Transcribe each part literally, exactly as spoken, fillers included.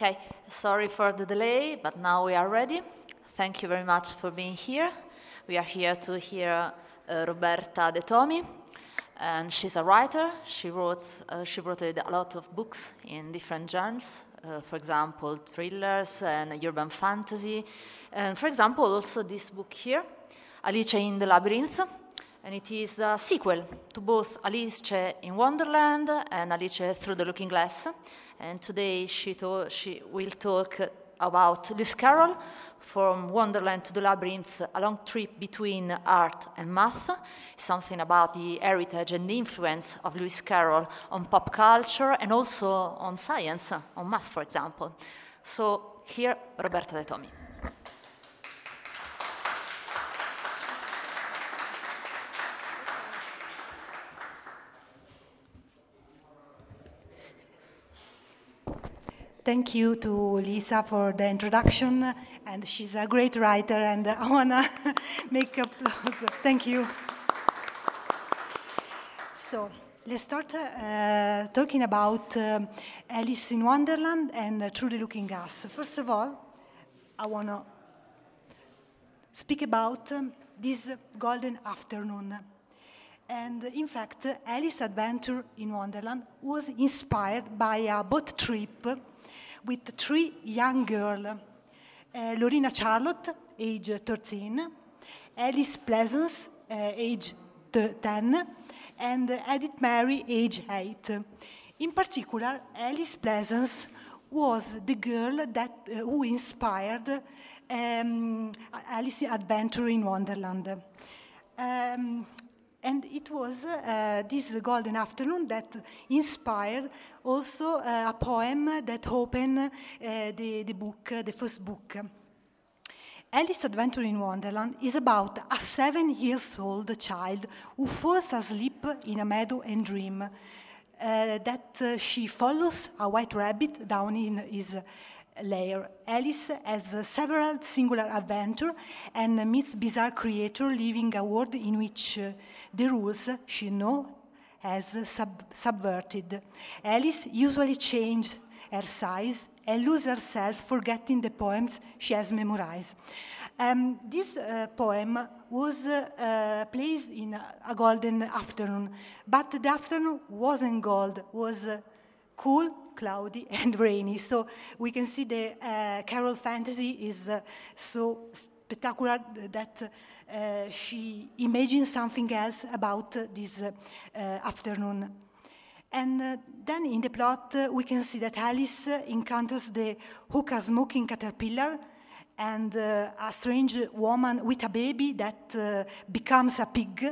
Okay, sorry for the delay, but now we are ready. Thank you very much for being here. We are here to hear uh, Roberta De Tomi, and she's a writer. She wrote uh, she wrote a lot of books in different genres, uh, for example, thrillers and urban fantasy. And for example, also this book here, Alice in the Labyrinth, and it is a sequel to both Alice in Wonderland and Alice Through the Looking Glass. And today she, to- she will talk about Lewis Carroll, From Wonderland to the Labyrinth, a long trip between art and math, something about the heritage and the influence of Lewis Carroll on pop culture and also on science, on math, for example. So here, Roberta De Tomi. Thank you to Lisa for the introduction, and she's a great writer, and I want to make applause. Thank you. So, let's start uh, talking about um, Alice in Wonderland and uh, Through the Looking Glass. First of all, I want to speak about um, this golden afternoon. And in fact, Alice's adventure in Wonderland was inspired by a boat trip with three young girls, uh, Lorina Charlotte, age thirteen, Alice Pleasance, uh, age ten, and Edith Mary, age eight. In particular, Alice Pleasance was the girl that uh, who inspired um, Alice's adventure in Wonderland. Um, And it was uh, this golden afternoon that inspired also uh, a poem that opened uh, the, the book, the first book. Alice's Adventure in Wonderland is about a seven-year-old child who falls asleep in a meadow and dream uh, that uh, she follows a white rabbit down in his uh, lair. Alice has uh, several singular adventures and meets bizarre creatures living a world in which uh, the rules she knows has uh, sub- subverted. Alice usually changes her size and lose herself, forgetting the poems she has memorized. Um, this uh, poem was uh, uh, placed in a golden afternoon, but the afternoon wasn't gold, was uh, cool, cloudy, and rainy. So we can see the uh, Carroll fantasy is uh, so spectacular that uh, she imagines something else about uh, this uh, uh, afternoon. And uh, then in the plot, uh, we can see that Alice uh, encounters the hookah-smoking caterpillar and uh, a strange woman with a baby that uh, becomes a pig,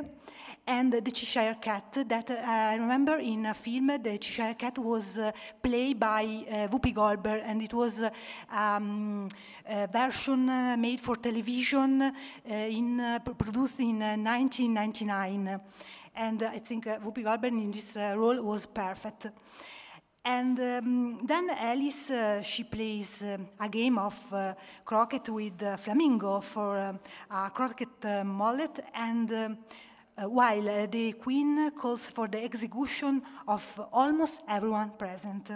and the Cheshire Cat that uh, I remember in a film, the Cheshire Cat was uh, played by uh, Whoopi Goldberg, and it was uh, um, a version uh, made for television uh, in uh, produced in uh, nineteen ninety-nine. And uh, I think uh, Whoopi Goldberg in this uh, role was perfect. And um, then Alice, uh, she plays um, a game of uh, croquet with uh, Flamingo for um, a croquet uh, mullet, and um, uh, while uh, the Queen calls for the execution of almost everyone present.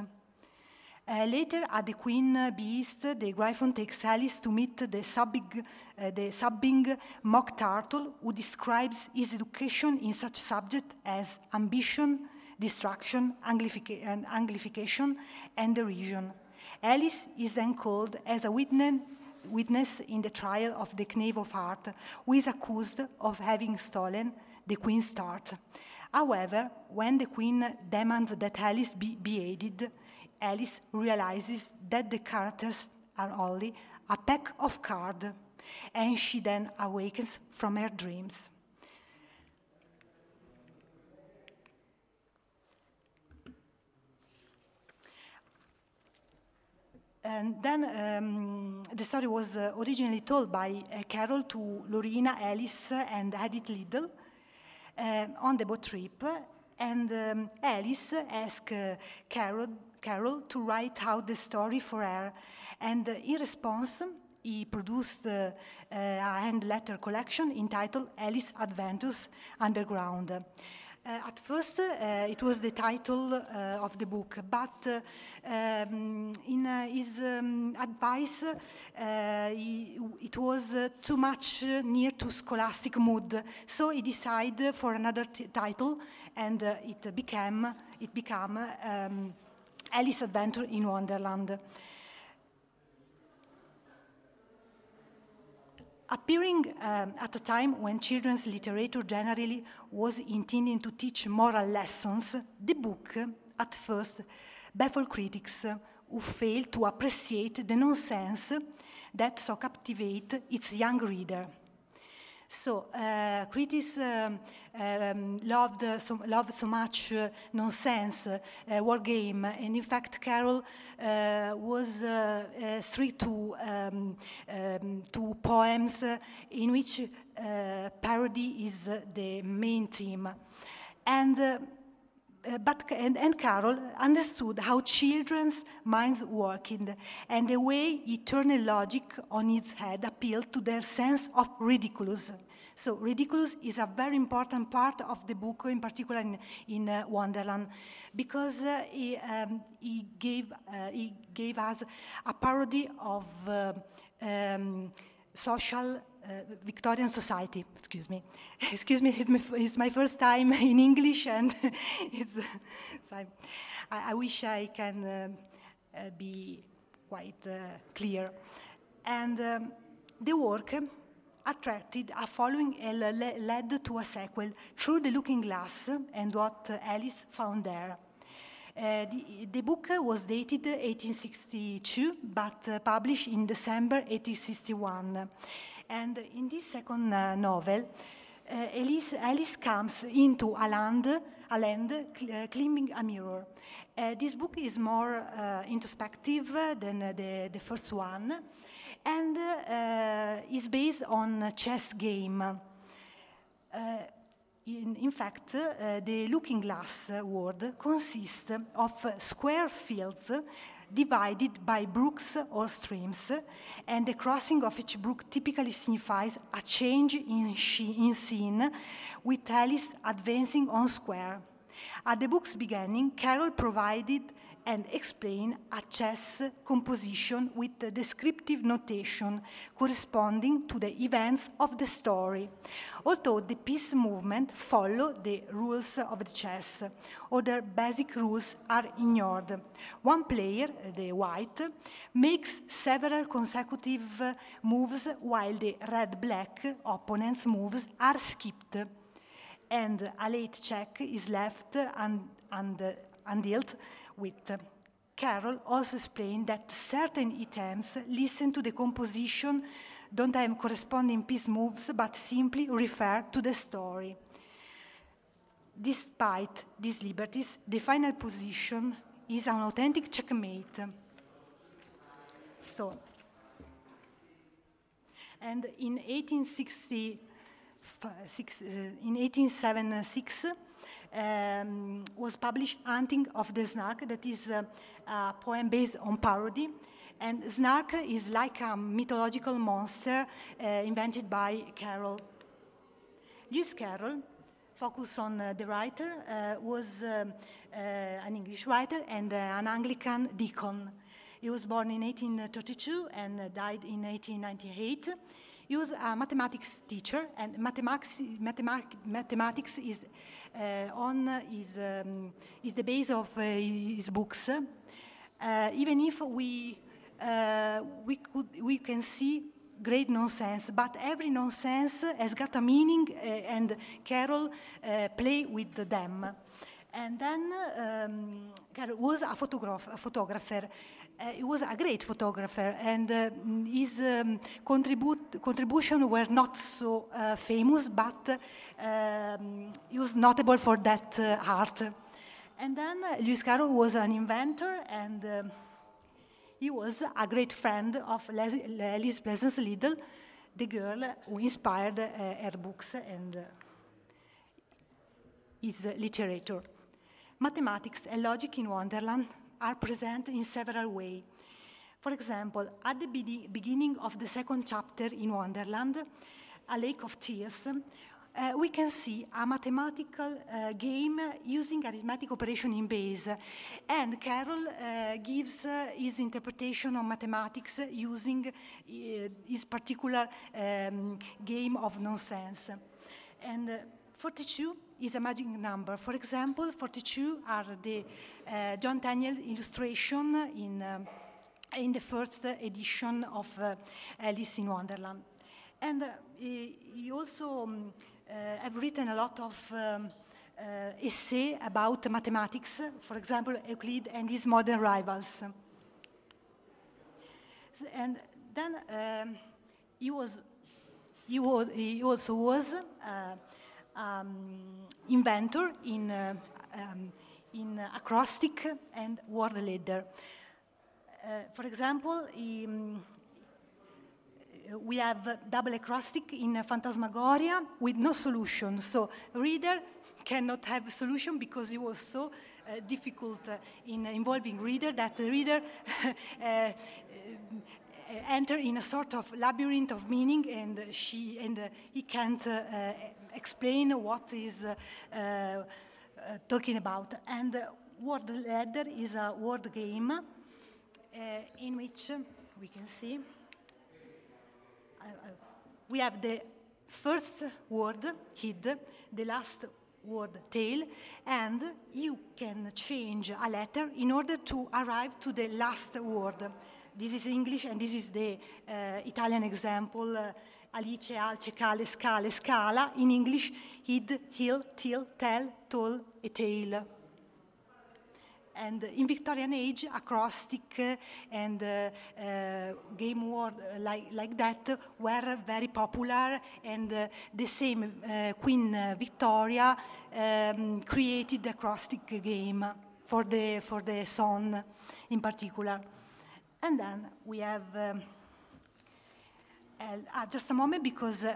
Uh, later, at the Queen Beast, the Gryphon takes Alice to meet the subbing, uh, the subbing mock turtle, who describes his education in such subjects as ambition, destruction, anglific- and anglification, and derision. Alice is then called as a witness, witness in the trial of the Knave of Heart, who is accused of having stolen the Queen's heart. However, when the Queen demands that Alice be beheaded, Alice realizes that the characters are only a pack of cards, and she then awakens from her dreams. And then um, the story was uh, originally told by uh, Carroll to Lorina, Alice, and Edith Liddell uh, on the boat trip, and um, Alice asked uh, Carroll Carroll to write out the story for her, and uh, in response, he produced uh, uh, a hand letter collection entitled Alice Adventures Underground. Uh, at first, uh, it was the title uh, of the book, but uh, um, in uh, his um, advice, uh, he, it was uh, too much uh, near to scholastic mood, so he decided for another t- title, and uh, it became it became. Um, Alice Adventure in Wonderland. Appearing um, at a time when children's literature generally was intended to teach moral lessons, the book at first baffled critics who failed to appreciate the nonsense that so captivates its young reader. So uh, critics um, um, loved, uh, so, loved so much uh, nonsense, uh, war game, and in fact Carroll uh, was uh, uh, strict to um, um, to poems uh, in which uh, parody is uh, the main theme, and. Uh, Uh, but and, and Carroll understood how children's minds worked, and the way he turned logic on its head appealed to their sense of ridiculous. So ridiculous is a very important part of the book, in particular in, in uh, Wonderland, because uh, he, um, he gave uh, he gave us a parody of uh, um, social. Uh, Victorian society, excuse me, excuse me, it's my, it's my first time in English, and it's, so I, I wish I can uh, uh, be quite uh, clear. And um, the work attracted a following and led to a sequel, Through the Looking Glass and What Alice Found There. Uh, the, the book was dated eighteen sixty-two, but uh, published in December eighteen sixty-one. And in this second uh, novel, uh, Alice, Alice comes into a land, a land uh, climbing a mirror. Uh, this book is more uh, introspective than uh, the, the first one, and uh, is based on a chess game. Uh, in, in fact, uh, the looking glass world consists of square fields divided by brooks or streams, and the crossing of each brook typically signifies a change in, she, in scene, with Alice advancing on square. At the book's beginning, Carroll provided and explained a chess composition with the descriptive notation corresponding to the events of the story, although the piece movement follow the rules of the chess. Other basic rules are ignored. One player, the white, makes several consecutive moves, while the red-black opponent's moves are skipped, and a late check is left and, and, uh, undealt with. Carroll also explained that certain items listen to the composition, don't have corresponding piece moves, but simply refer to the story. Despite these liberties, the final position is an authentic checkmate. So, and in eighteen sixty, in eighteen seventy-six, um, was published Hunting of the Snark, that is a, a poem based on parody. And Snark is like a mythological monster uh, invented by Carroll. Lewis Carroll, focus on uh, the writer, uh, was um, uh, an English writer and uh, an Anglican deacon. He was born in eighteen thirty-two and uh, died in eighteen ninety-eight. He was a mathematics teacher, and mathematics, mathematics is uh, on is um, is the base of uh, his books. Uh, even if we uh, we could we can see great nonsense, but every nonsense has got a meaning, uh, and Carroll uh, play with them. And then um, Carroll was a photograph, a photographer. Uh, he was a great photographer, and uh, his um, contribut- contribution were not so uh, famous, but uh, um, he was notable for that uh, art. And then uh, Lewis Carroll was an inventor, and uh, he was a great friend of Alice Pleasance Liddell, the girl who inspired uh, her books and uh, his uh, literature. Mathematics and logic in Wonderland are present in several ways. For example, at the be- beginning of the second chapter in Wonderland, A Lake of Tears, uh, we can see a mathematical uh, game using arithmetic operation in base, and Carroll uh, gives uh, his interpretation of mathematics using uh, his particular um, game of nonsense. And uh, forty-two is a magic number. For example, forty-two are the uh, John Tenniel illustration in um, in the first edition of uh, Alice in Wonderland. And uh, he also um, uh, have written a lot of um, uh, essay about mathematics. For example, Euclid and his Modern Rivals. And then um, he was, he was, he also was. Uh, Um, inventor in, uh, um, in acrostic and word ladder. Uh, for example, he, um, we have double acrostic in Phantasmagoria with no solution. So reader cannot have solution because it was so uh, difficult uh, in involving reader that the reader uh, enter in a sort of labyrinth of meaning, and she and uh, he can't uh, uh, explain what is uh, uh, talking about. And uh, word ladder is a word game uh, in which we can see uh, we have the first word hid, the last word tail, and you can change a letter in order to arrive to the last word. This is English, and this is the uh, Italian example. Uh, Alice, alce, cale, scale, scala. In English, hid, hill, till, tell, toll, e tail. and in Victorian age, acrostic and uh, uh, game word like, like that were very popular, and uh, the same uh, Queen uh, Victoria um, created the acrostic game for the, for the son in particular. And then we have... Um, Uh, just a moment, because uh,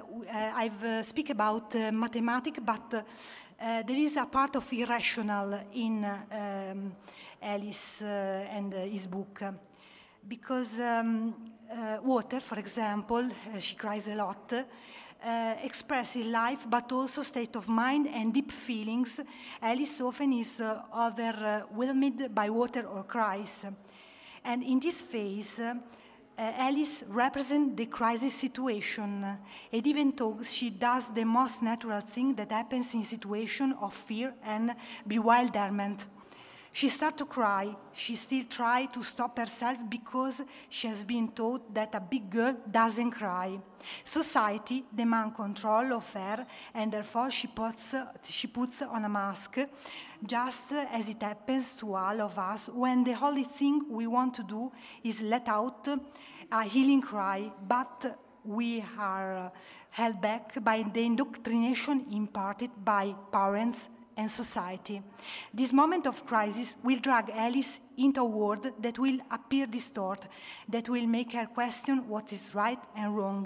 I've uh, speak about uh, mathematics, but uh, uh, there is a part of irrational in uh, um, Alice uh, and uh, his book, because um, uh, Water, for example, uh, she cries a lot, uh, expresses life, but also state of mind and deep feelings. Alice often is uh, overwhelmed by water or cries, and in this phase, uh, Uh, Alice represents the crisis situation, and even though she does the most natural thing that happens in situation of fear and bewilderment. She starts to cry. She still tries to stop herself because she has been taught that a big girl doesn't cry. Society demands control of her, and therefore she puts, she puts on a mask, just as it happens to all of us when the only thing we want to do is let out a healing cry, but we are held back by the indoctrination imparted by parents and society. This moment of crisis will drag Alice into a world that will appear distorted, that will make her question what is right and wrong.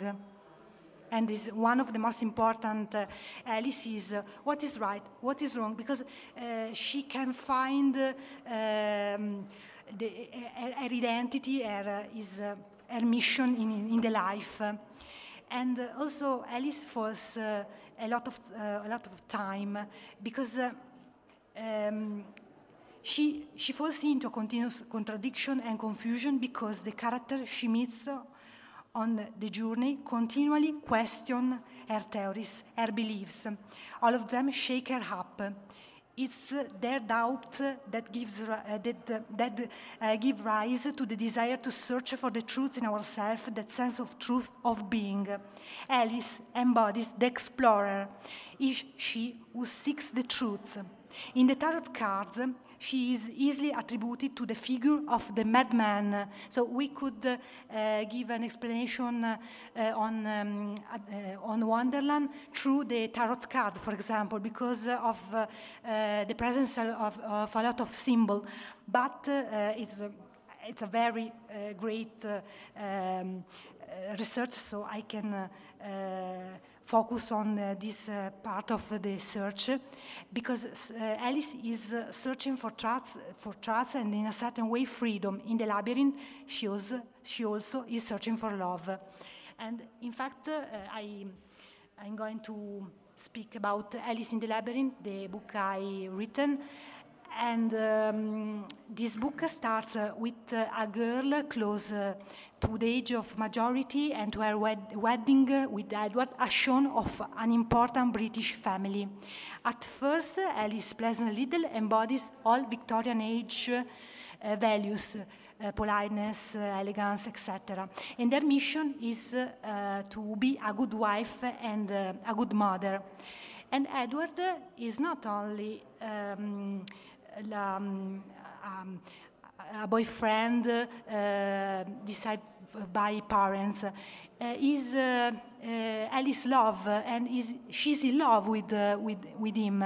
And is one of the most important uh, Alice is uh, what is right, what is wrong, because uh, she can find uh, um, the, her, her identity, her, uh, is, uh, her mission in, in the life. And uh, also Alice falls uh, a lot of uh, a lot of time, because uh, um, she she falls into continuous contradiction and confusion, because the character she meets on the journey continually question her theories, her beliefs. All of them shake her up. It's uh, their doubt that gives uh, that uh, that uh, give rise to the desire to search for the truth in ourselves, that sense of truth of being. Alice embodies the explorer. Is she who seeks the truth? In the tarot cards, she is easily attributed to the figure of the madman. So we could uh, uh, give an explanation uh, on um, uh, on Wonderland through the tarot card, for example, because of uh, uh, the presence of, of a lot of symbols. But uh, it's a, it's a very uh, great uh, um, research, so I can uh, uh, focus on uh, this uh, part of the search, because uh, Alice is uh, searching for truth, for truth, and in a certain way freedom. In the labyrinth, she also, she also is searching for love. And in fact, uh, I, I'm going to speak about Alice in the Labyrinth, the book I written. And um, this book starts uh, with uh, a girl close uh, to the age of majority and to her wed- wedding uh, with Edward, a son of an important British family. At first, uh, Alice Pleasant Little embodies all Victorian age uh, values, uh, politeness, uh, elegance, et cetera. And their mission is uh, uh, to be a good wife and uh, a good mother. And Edward uh, is not only um, Um, um, a boyfriend uh, decided by parents. Uh, is uh, uh, Alice love, and is she's in love with uh, with with him.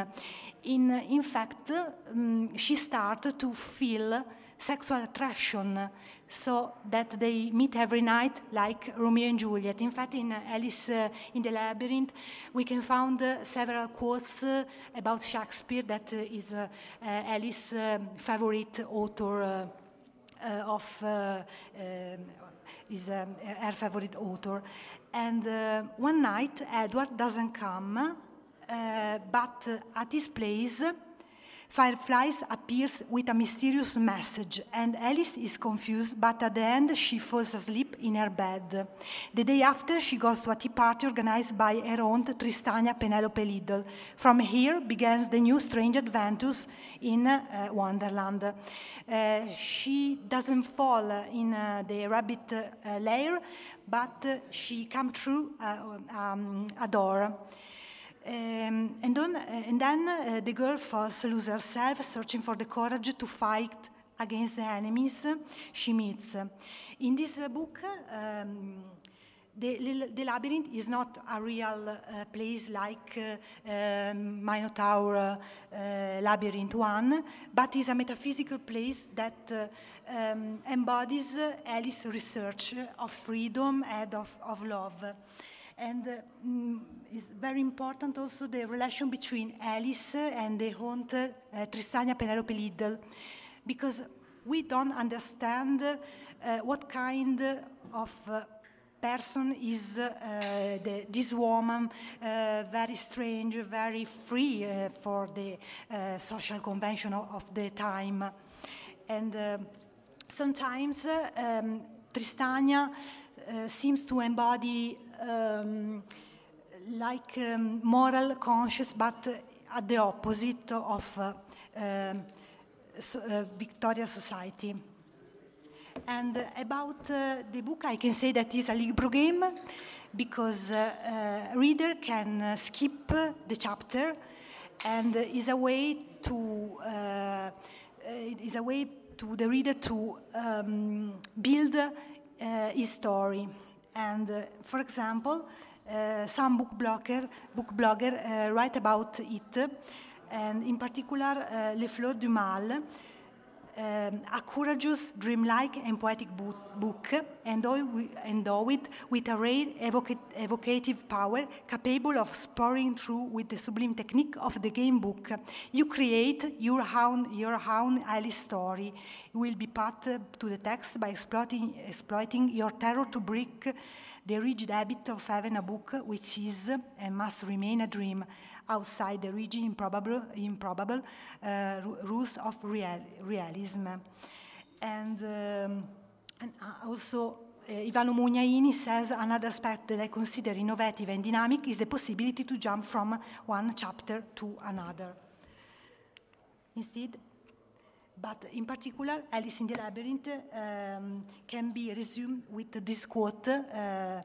In in fact, um, she started to feel sexual attraction, so that they meet every night like Romeo and Juliet. In fact, in Alice uh, in the Labyrinth, we can find uh, several quotes uh, about Shakespeare, that uh, is uh, uh, Alice's uh, favorite author uh, uh, of uh, uh, is um, her favorite author. And uh, one night, Edward doesn't come, uh, but uh, at his place, Fireflies appears with a mysterious message, and Alice is confused, but at the end she falls asleep in her bed. The day after, she goes to a tea party organized by her aunt Tristania Penelope Liddell. From here begins the new strange adventures in uh, Wonderland. Uh, she doesn't fall in uh, the rabbit uh, lair, but uh, she comes through uh, um, a door. Um, and, on, uh, and then uh, the girl falls lose herself, searching for the courage to fight against the enemies she meets. In this uh, book, um, the, the labyrinth is not a real uh, place like uh, uh, Minotaur uh, uh, Labyrinth one, but is a metaphysical place that uh, um, embodies Alice's research of freedom and of, of love. And uh, mm, it's very important also the relation between Alice and the haunter uh, Tristania Penelope Liddell, because we don't understand uh, what kind of uh, person is uh, the, this woman, uh, very strange, very free uh, for the uh, social convention of, of the time. And uh, sometimes uh, um, Tristania uh, seems to embody um, like um, moral conscience, but uh, at the opposite of uh, um, So, uh, Victoria Society. And uh, about uh, the book, I can say that it's a libro game, because uh, uh, reader can uh, skip the chapter, and uh, is a way to uh, uh, is a way to the reader to um, build uh, his story. And uh, for example, uh, some book blogger book blogger uh, write about it. And in particular, uh, Les Fleurs du Mal, um, a courageous, dreamlike, and poetic bo- book, endowed, endowed with a rare evoca- evocative power, capable of sporing through with the sublime technique of the game book. You create your own, your own Alice story. You will be part uh, to the text by exploiting, exploiting your terror to break the rigid habit of having a book which is and must remain a dream, outside the rigid, improbable, improbable uh, rules of real, realism. And, um, and also, uh, Ivano Mugnaini says another aspect that I consider innovative and dynamic is the possibility to jump from one chapter to another. Instead, but in particular, Alice in the Labyrinth um, can be resumed with this quote uh,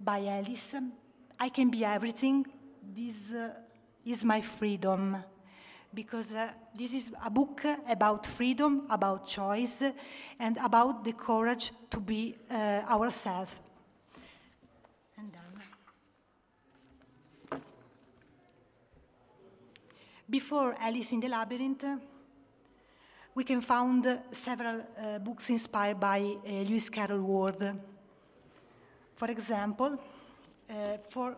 by Alice: "I can be everything. This uh, is my freedom," because uh, this is a book about freedom, about choice, and about the courage to be uh, ourselves. And then, before Alice in the Labyrinth, we can find uh, several uh, books inspired by uh, Lewis Carroll Ward. For example, uh, for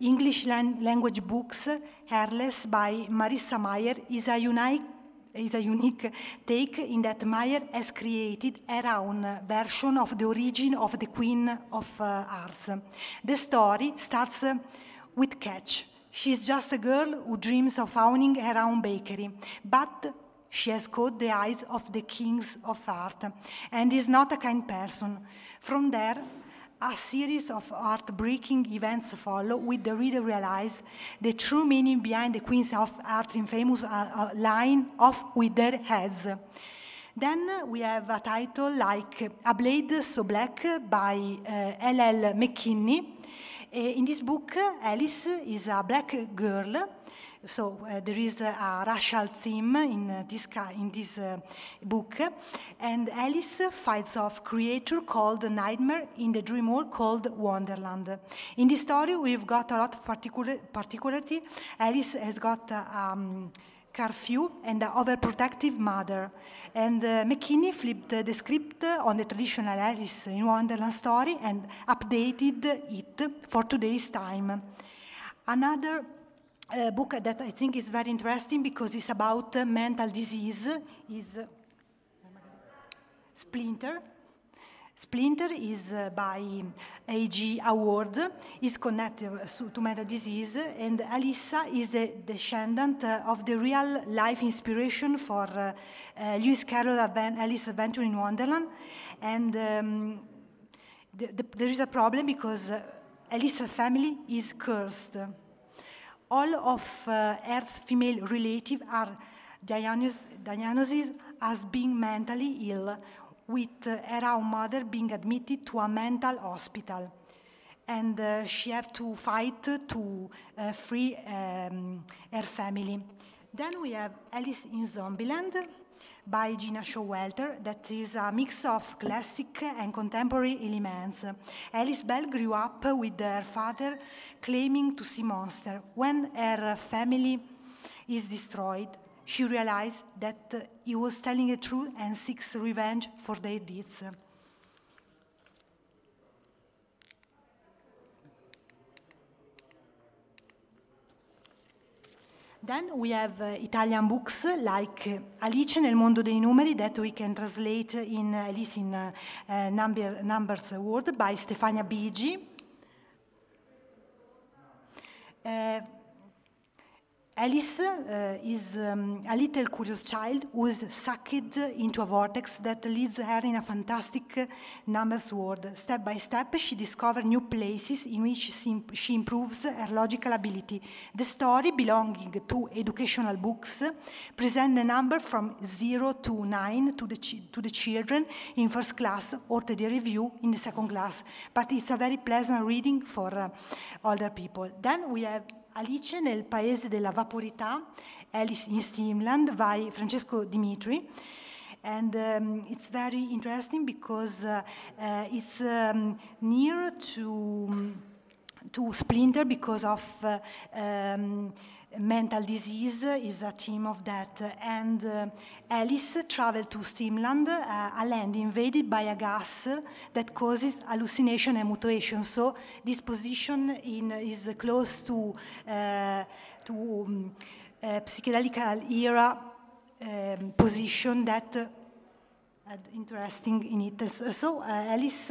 English lan- language books, Heartless by Marissa Meyer is a, unique, is a unique take in that Meyer has created her own version of the origin of the Queen of uh, Hearts. The story starts uh, with Catch. She's just a girl who dreams of owning her own bakery, but she has caught the eyes of the kings of art and is not a kind person. From there, a series of heartbreaking events follow, with the reader realize the true meaning behind the Queen of Hearts' infamous uh, uh, line of "with their heads." Then we have a title like A Blade So Black by uh, L L McKinney. Uh, in this book, Alice is a black girl, so uh, there is uh, a racial theme in uh, this, ca- in this uh, book, and Alice fights off creature called Nightmare in the dream world called Wonderland. In this story, we've got a lot of particular- particularity. Alice has got uh, um, curfew and an overprotective mother. And uh, McKinney flipped uh, the script on the traditional Alice in Wonderland story and updated it for today's time. Another uh, book that I think is very interesting, because it's about uh, mental disease, is uh, Splinter. Splinter is uh, by A G. Award, is connected to mental disease, and Alissa is the descendant uh, of the real-life inspiration for uh, uh, Lewis Carroll's Adven- Alice Adventure in Wonderland. And um, the, the, there is a problem, because uh, Alissa's family is cursed. All of uh, Earth's female relatives are diagnosed diagnosis as being mentally ill, with her own mother being admitted to a mental hospital. and uh, she have to fight to uh, free um, her family. Then we have Alice in Zombieland by Gina Showalter, that is a mix of classic and contemporary elements. Alice Bell grew up with her father claiming to see monsters. When her family is destroyed, she realized that he was telling the truth and seeks revenge for their deeds. Then we have uh, Italian books like uh, Alice nel mondo dei numeri, that we can translate in uh, at least in uh, uh, number, numbers word by Stefania Bigi. Uh, Alice uh, is um, a little curious child who is sucked into a vortex that leads her in a fantastic uh, numbers world. Step by step, she discovers new places in which she, imp- she improves her logical ability. The story, belonging to educational books, presents the number from zero to nine to the, chi- to the children in first class or to the review in the second class. But it's a very pleasant reading for uh, older people. Then we have Alice nel paese della vaporità, Alice in Steamland by Francesco Dimitri, and um, it's very interesting because uh, uh, it's um, near to to Splinter because of uh, um, mental disease is a theme of that, and uh, Alice travels to Steamland, uh, a land invaded by a gas that causes hallucination and mutation. So this position in, is close to uh, to um, a psychedelic era um, position that uh, had interesting in it. So uh, Alice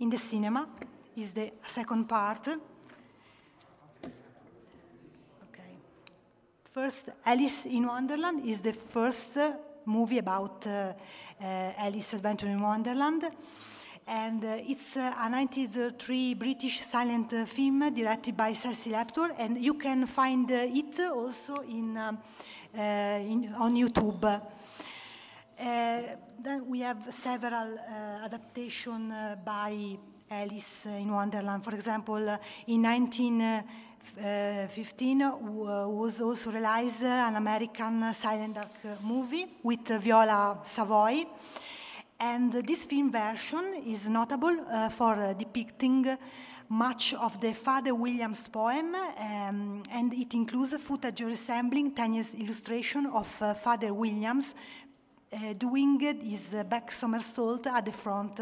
in the cinema is the second part. First, Alice in Wonderland is the first uh, movie about uh, uh, Alice's Adventure in Wonderland, and uh, it's uh, a nineteen ninety-three British silent uh, film directed by Cecil Hepton, and you can find uh, it also in, um, uh, in on YouTube. Uh, then we have several uh, adaptations uh, by Alice in Wonderland. For example, uh, in nineteen fifteen uh, was also released an American silent dark movie with Viola Savoy, and this film version is notable uh, for depicting much of the Father Williams poem, um, and it includes footage resembling Tenniel's illustration of uh, Father Williams uh, doing his back somersault at the front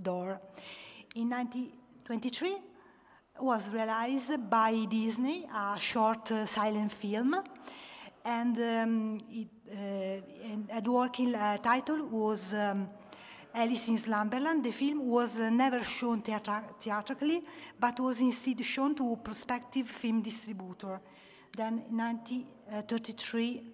door. In nineteen twenty-three was realized by Disney a short uh, silent film, and um, it, uh, and the working uh, title was um, Alice in Slumberland. The film was uh, never shown theatr- theatrically, but was instead shown to a prospective film distributor. Then in nineteen thirty-three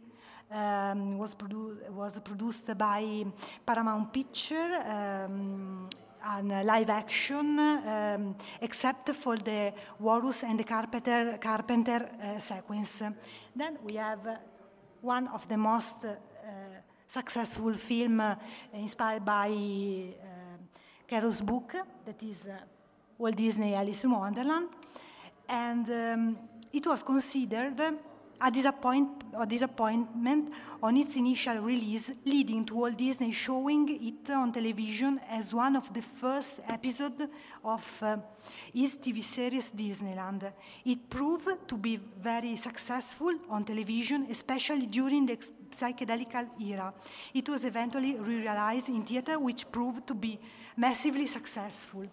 um, was, produ- was produced by Paramount Pictures, um, and uh, live action, um, except for the walrus and the carpenter, carpenter uh, sequence. Then we have uh, one of the most uh, successful film uh, inspired by uh, Carroll's book, that is uh, Walt Disney Alice in Wonderland, and um, it was considered a, disappoint- a disappointment on its initial release, leading to Walt Disney showing it on television as one of the first episodes of uh, his T V series Disneyland. It proved to be very successful on television, especially during the psychedelic era. It was eventually re-released in theater, which proved to be massively successful.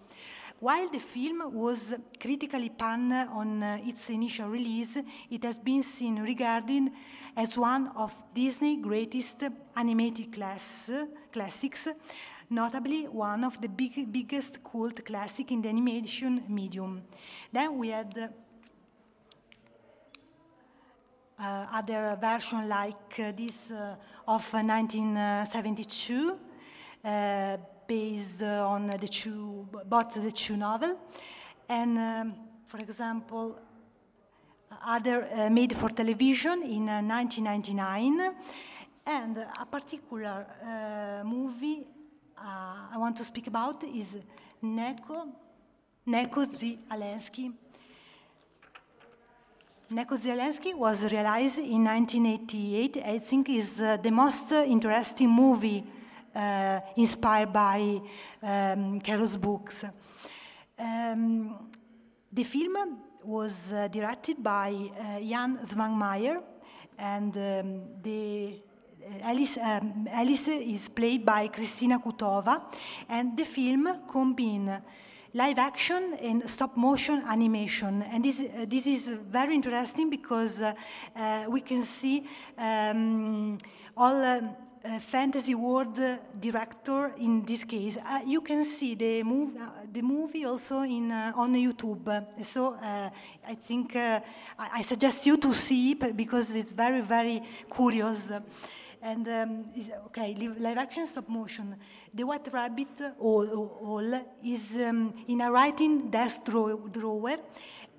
While the film was critically panned on uh, its initial release, it has been seen regarded as one of Disney's greatest animated class, uh, classics, notably one of the big, biggest cult classics in the animation medium. Then we had uh, other versions like uh, this uh, of uh, nineteen seventy-two, uh, based uh, on the two, both the two novel, and um, for example, other uh, made for television in uh, nineteen ninety-nine, and a particular uh, movie uh, I want to speak about is Neko Něco z Alenky. Něco z Alenky was realized in nineteen eighty-eight. I think is uh, the most uh, interesting movie uh, inspired by um, Carroll's books. Um, the film was uh, directed by uh, Jan Švankmajer, and um, the Alice, um, Alice is played by Kristina Kutova, and the film combines live action and stop motion animation, and this uh, this is very interesting because uh, uh, we can see um, all uh, uh, fantasy world uh, director in this case. Uh, you can see the movie uh, the movie also in uh, on YouTube. So uh, I think uh, I, I suggest you to see because it's very very curious. And um, okay, live action, stop motion. The White Rabbit, all, all is um, in a writing desk draw- drawer,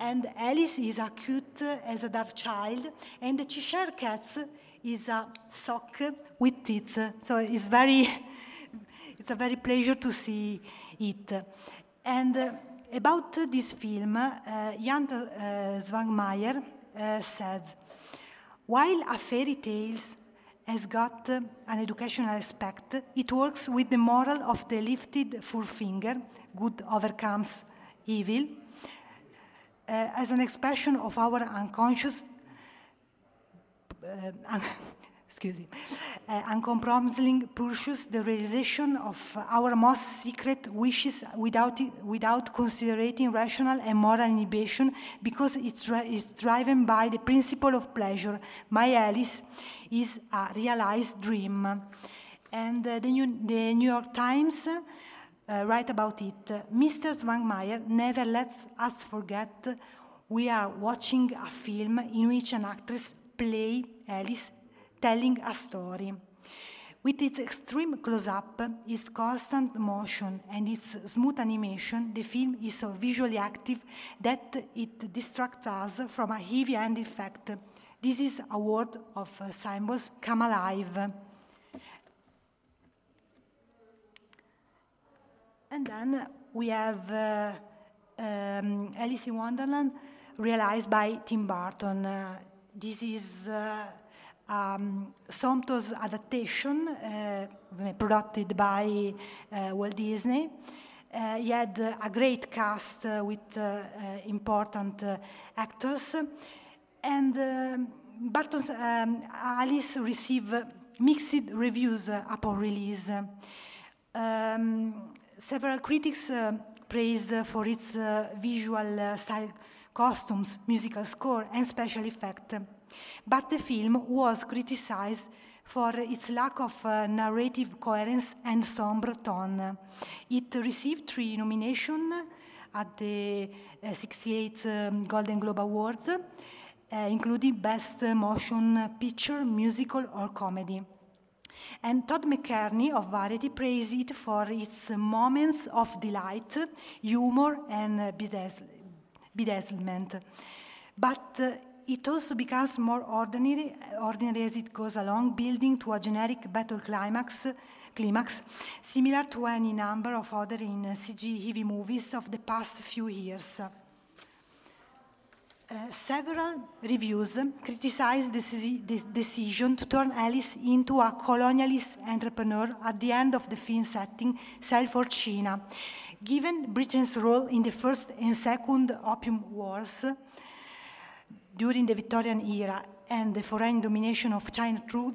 and Alice is acute as a dark child, and the Cheshire Cat is a sock with teeth. So it's very, it's a very pleasure to see it. And uh, about this film, uh, Jan uh, Švankmajer uh, says, while a fairy tales has got uh, an educational aspect, it works with the moral of the lifted forefinger, good overcomes evil, uh, as an expression of our unconscious, uh, un- excuse me, uh, uncompromising pursues, the realization of our most secret wishes without it, without considering rational and moral inhibition, because it's, it's driven by the principle of pleasure. My Alice is a realized dream. And uh, the, New, the New York Times uh, write about it. Mister Švankmajer never lets us forget we are watching a film in which an actress plays Alice, telling a story. With its extreme close-up, its constant motion, and its smooth animation, the film is so visually active that it distracts us from a heavy-handed effect. This is a world of uh, symbols come alive. And then we have uh, um, Alice in Wonderland, realized by Tim Burton. Uh, this is... Uh, Um, Sompto's adaptation, uh, produced by uh, Walt Disney. Uh, he had uh, a great cast uh, with uh, uh, important uh, actors, and uh, Burton's um, Alice received mixed reviews uh, upon release. Um, several critics uh, praised uh, for its uh, visual uh, style, costumes, musical score, and special effects. But the film was criticized for its lack of uh, narrative coherence and sombre tone. It received three nominations at the uh, sixty-eighth um, Golden Globe Awards, uh, including Best Motion Picture, Musical, or Comedy. And Todd McKernie of Variety praised it for its moments of delight, humor, and uh, bedazzle- bedazzlement. But uh, It also becomes more ordinary, ordinary as it goes along, building to a generic battle climax, climax similar to any number of other in C G heavy movies of the past few years. Uh, several reviews criticized the, ce- the decision to turn Alice into a colonialist entrepreneur at the end of the film setting, Sail for China. Given Britain's role in the First and Second Opium Wars, during the Victorian era and the foreign domination of China through uh,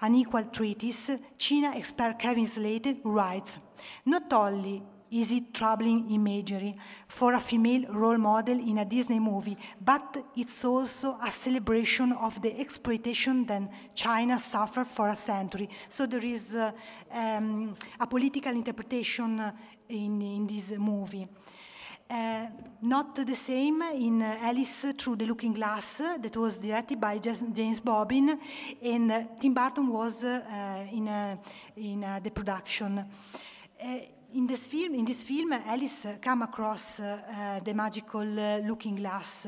unequal treaties, China expert Kevin Slater writes, not only is it troubling imagery for a female role model in a Disney movie, but it's also a celebration of the exploitation that China suffered for a century. So there is uh, um, a political interpretation in, in this movie. Uh, not the same in uh, Alice Through the Looking Glass, uh, that was directed by James Bobbin, and uh, Tim Burton was uh, uh, in uh, in uh, the production. Uh, in this film, in this film, Alice uh, come across uh, uh, the magical uh, looking glass,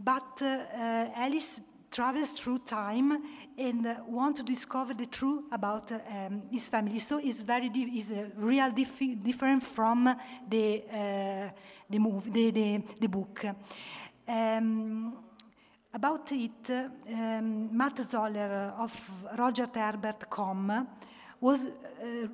but uh, uh, Alice travels through time and uh, want to discover the truth about uh, um, his family. So it's very di- is a real dif- different from the uh, the movie, the, the, the book. Um, about it, uh, um, Matt Zoller of Roger Herbert dot com was uh,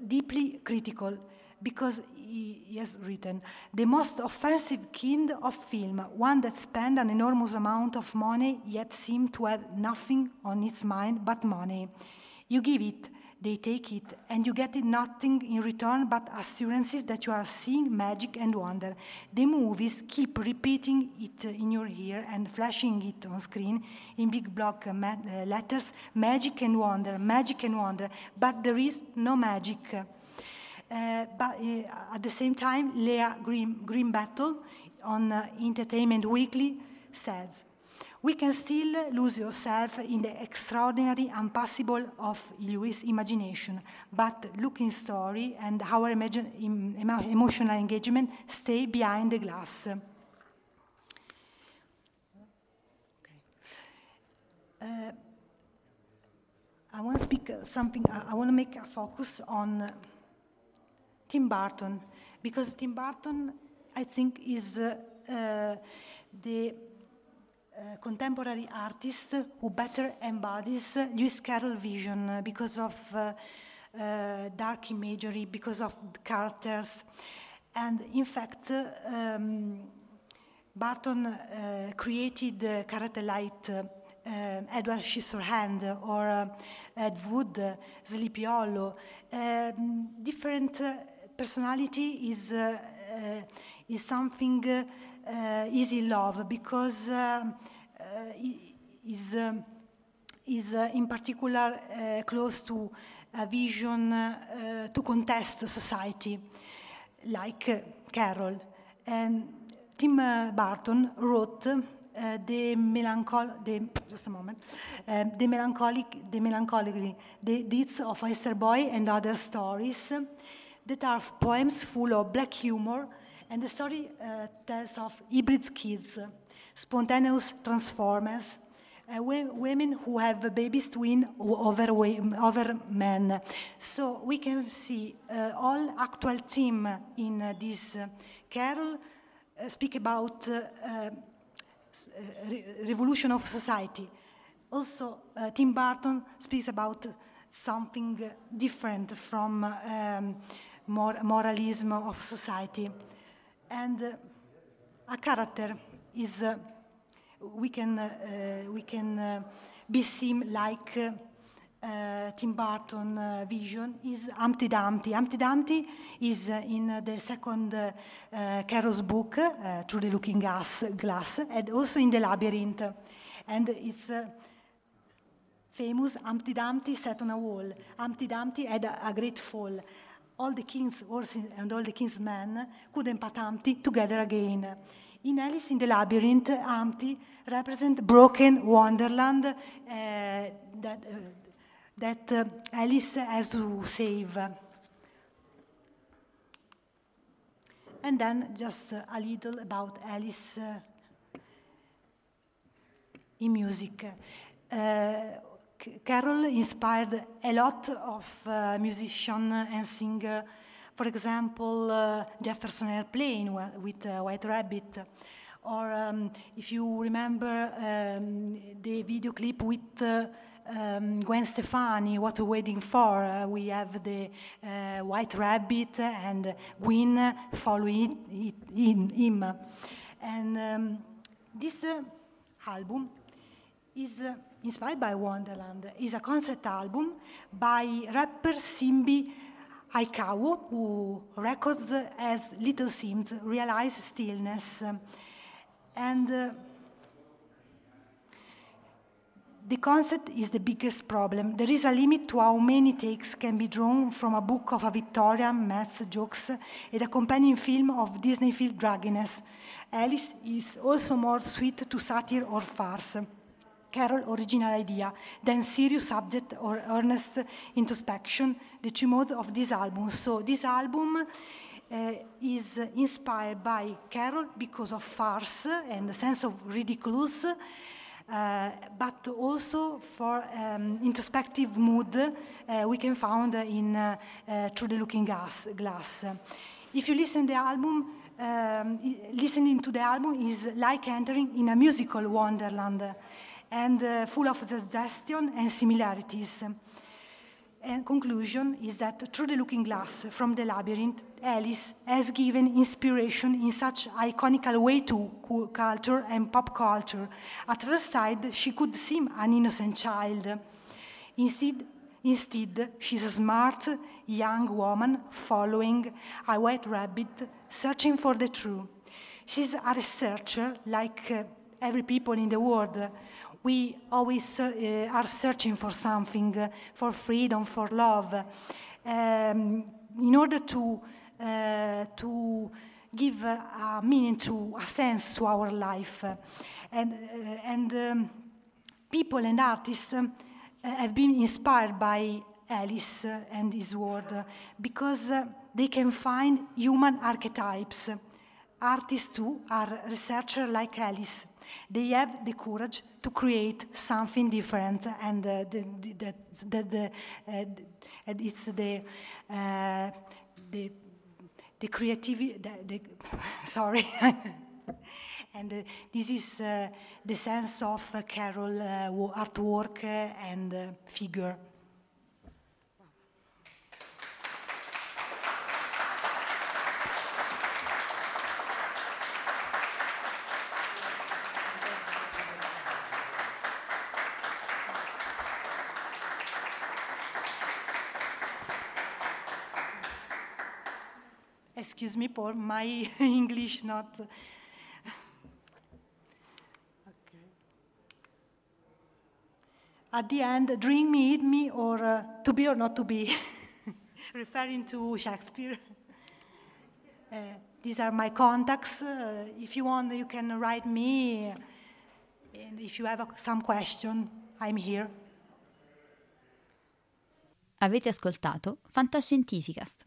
deeply critical because he has written, the most offensive kind of film, one that spent an enormous amount of money yet seemed to have nothing on its mind but money. You give it, they take it, and you get it nothing in return but assurances that you are seeing magic and wonder. The movies keep repeating it in your ear and flashing it on screen in big block letters, magic and wonder, magic and wonder, but there is no magic. Uh, but uh, at the same time, Leah Green, Greenbattle on uh, Entertainment Weekly says, we can still lose yourself in the extraordinary impossible of Lewis' imagination, but looking story and our imagine, im, emo- emotional engagement stay behind the glass. Okay. Uh, I want to speak something, I, I want to make a focus on uh, Tim Burton, because Tim Burton, I think, is uh, uh, the uh, contemporary artist who better embodies Lewis Carroll vision because of uh, uh, dark imagery, because of the characters. And in fact, uh, um, Burton uh, created uh, Characterlight, uh, Uh, Edward Scissorhands or uh, Ed Wood, uh, Sleepy Hollow. Um, different uh, personality is uh, uh, is something uh, uh, easy love because uh, uh, is uh, is uh, in particular uh, close to a vision uh, to contest society, like uh, Carroll. And Tim uh, Burton wrote. Uh, the melanchol, the just a moment, uh, the melancholic, the melancholy, the deeds of Oyster Boy and other stories, uh, that are poems full of black humor, and the story uh, tells of hybrid kids, uh, spontaneous transformers, uh, we- women who have babies to win over, over men. So we can see uh, all actual theme in uh, this. Uh, Carol uh, speak about. Uh, uh, revolution of society. Also, uh, Tim Burton speaks about something different from um, mor- moralism of society. And uh, a character is, uh, we can, uh, we can uh, be seen like uh, uh, Tim Burton uh, vision is Humpty Dumpty. Humpty Dumpty is uh, in uh, the second uh, uh, Carroll's book, uh, Through the Looking Glass, Glass, and also in The Labyrinth. And it's uh, famous Humpty Dumpty sat on a wall. Humpty Dumpty had a, a great fall. All the king's horses and all the king's men couldn't put Humpty together again. In Alice in the Labyrinth, Humpty represents broken wonderland uh, that... Uh, that uh, Alice has to save. And then just uh, a little about Alice uh, in music. Uh, C- Carroll inspired a lot of uh, musicians and singers. For example, uh, Jefferson Airplane with uh, White Rabbit. Or um, if you remember um, the video clip with uh, Um, Gwen Stefani, What We're Waiting For, uh, we have the uh, White Rabbit and Gwen following it, it, in, him. And um, this uh, album is uh, inspired by Wonderland. It's a concept album by rapper Simbi Aikawa, who records as Little Sims, Realize Stillness. And... Uh, The concept is the biggest problem. There is a limit to how many takes can be drawn from a book of a Victorian maths jokes and a companion film of Disney film drugginess. Alice is also more sweet to satire or farce. Carroll's original idea, then serious subject or earnest introspection, the two modes of this album. So this album uh, is inspired by Carroll because of farce and the sense of ridiculous, uh, but also for um, introspective mood uh, we can found in uh, uh, Through the Looking Glass. glass. If you listen the album, um, listening to the album is like entering in a musical wonderland and uh, full of suggestion and similarities. And conclusion is that Through the Looking Glass, from the Labyrinth, Alice has given inspiration in such iconical way to culture and pop culture. At first sight, she could seem an innocent child. Instead, instead she's a smart, young woman following a white rabbit, searching for the truth. She's a researcher, like uh, every people in the world. We always uh, are searching for something, uh, for freedom, for love, um, in order to uh, to give uh, a meaning, to a sense to our life. Uh, and uh, and um, people and artists uh, have been inspired by Alice and his world uh, because uh, they can find human archetypes. Artists too are researchers like Alice. They have the courage to create something different, and uh, the, the, the, the, uh, it's the uh, the the creativity. The, the, sorry, and uh, this is uh, the sense of uh, Carroll uh, artwork uh, and uh, figure. Excuse me for my English not... Okay. At the end, drink me, eat me, or uh, to be or not to be, referring to Shakespeare. Uh, these are my contacts. Uh, if you want, you can write me. And if you have a, some question, I'm here. Avete ascoltato Fantascientificast,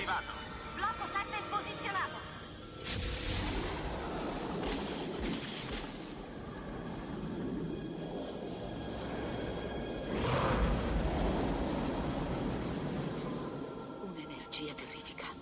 attivato. Blocco sette posizionato. Un'energia terrificante.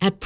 At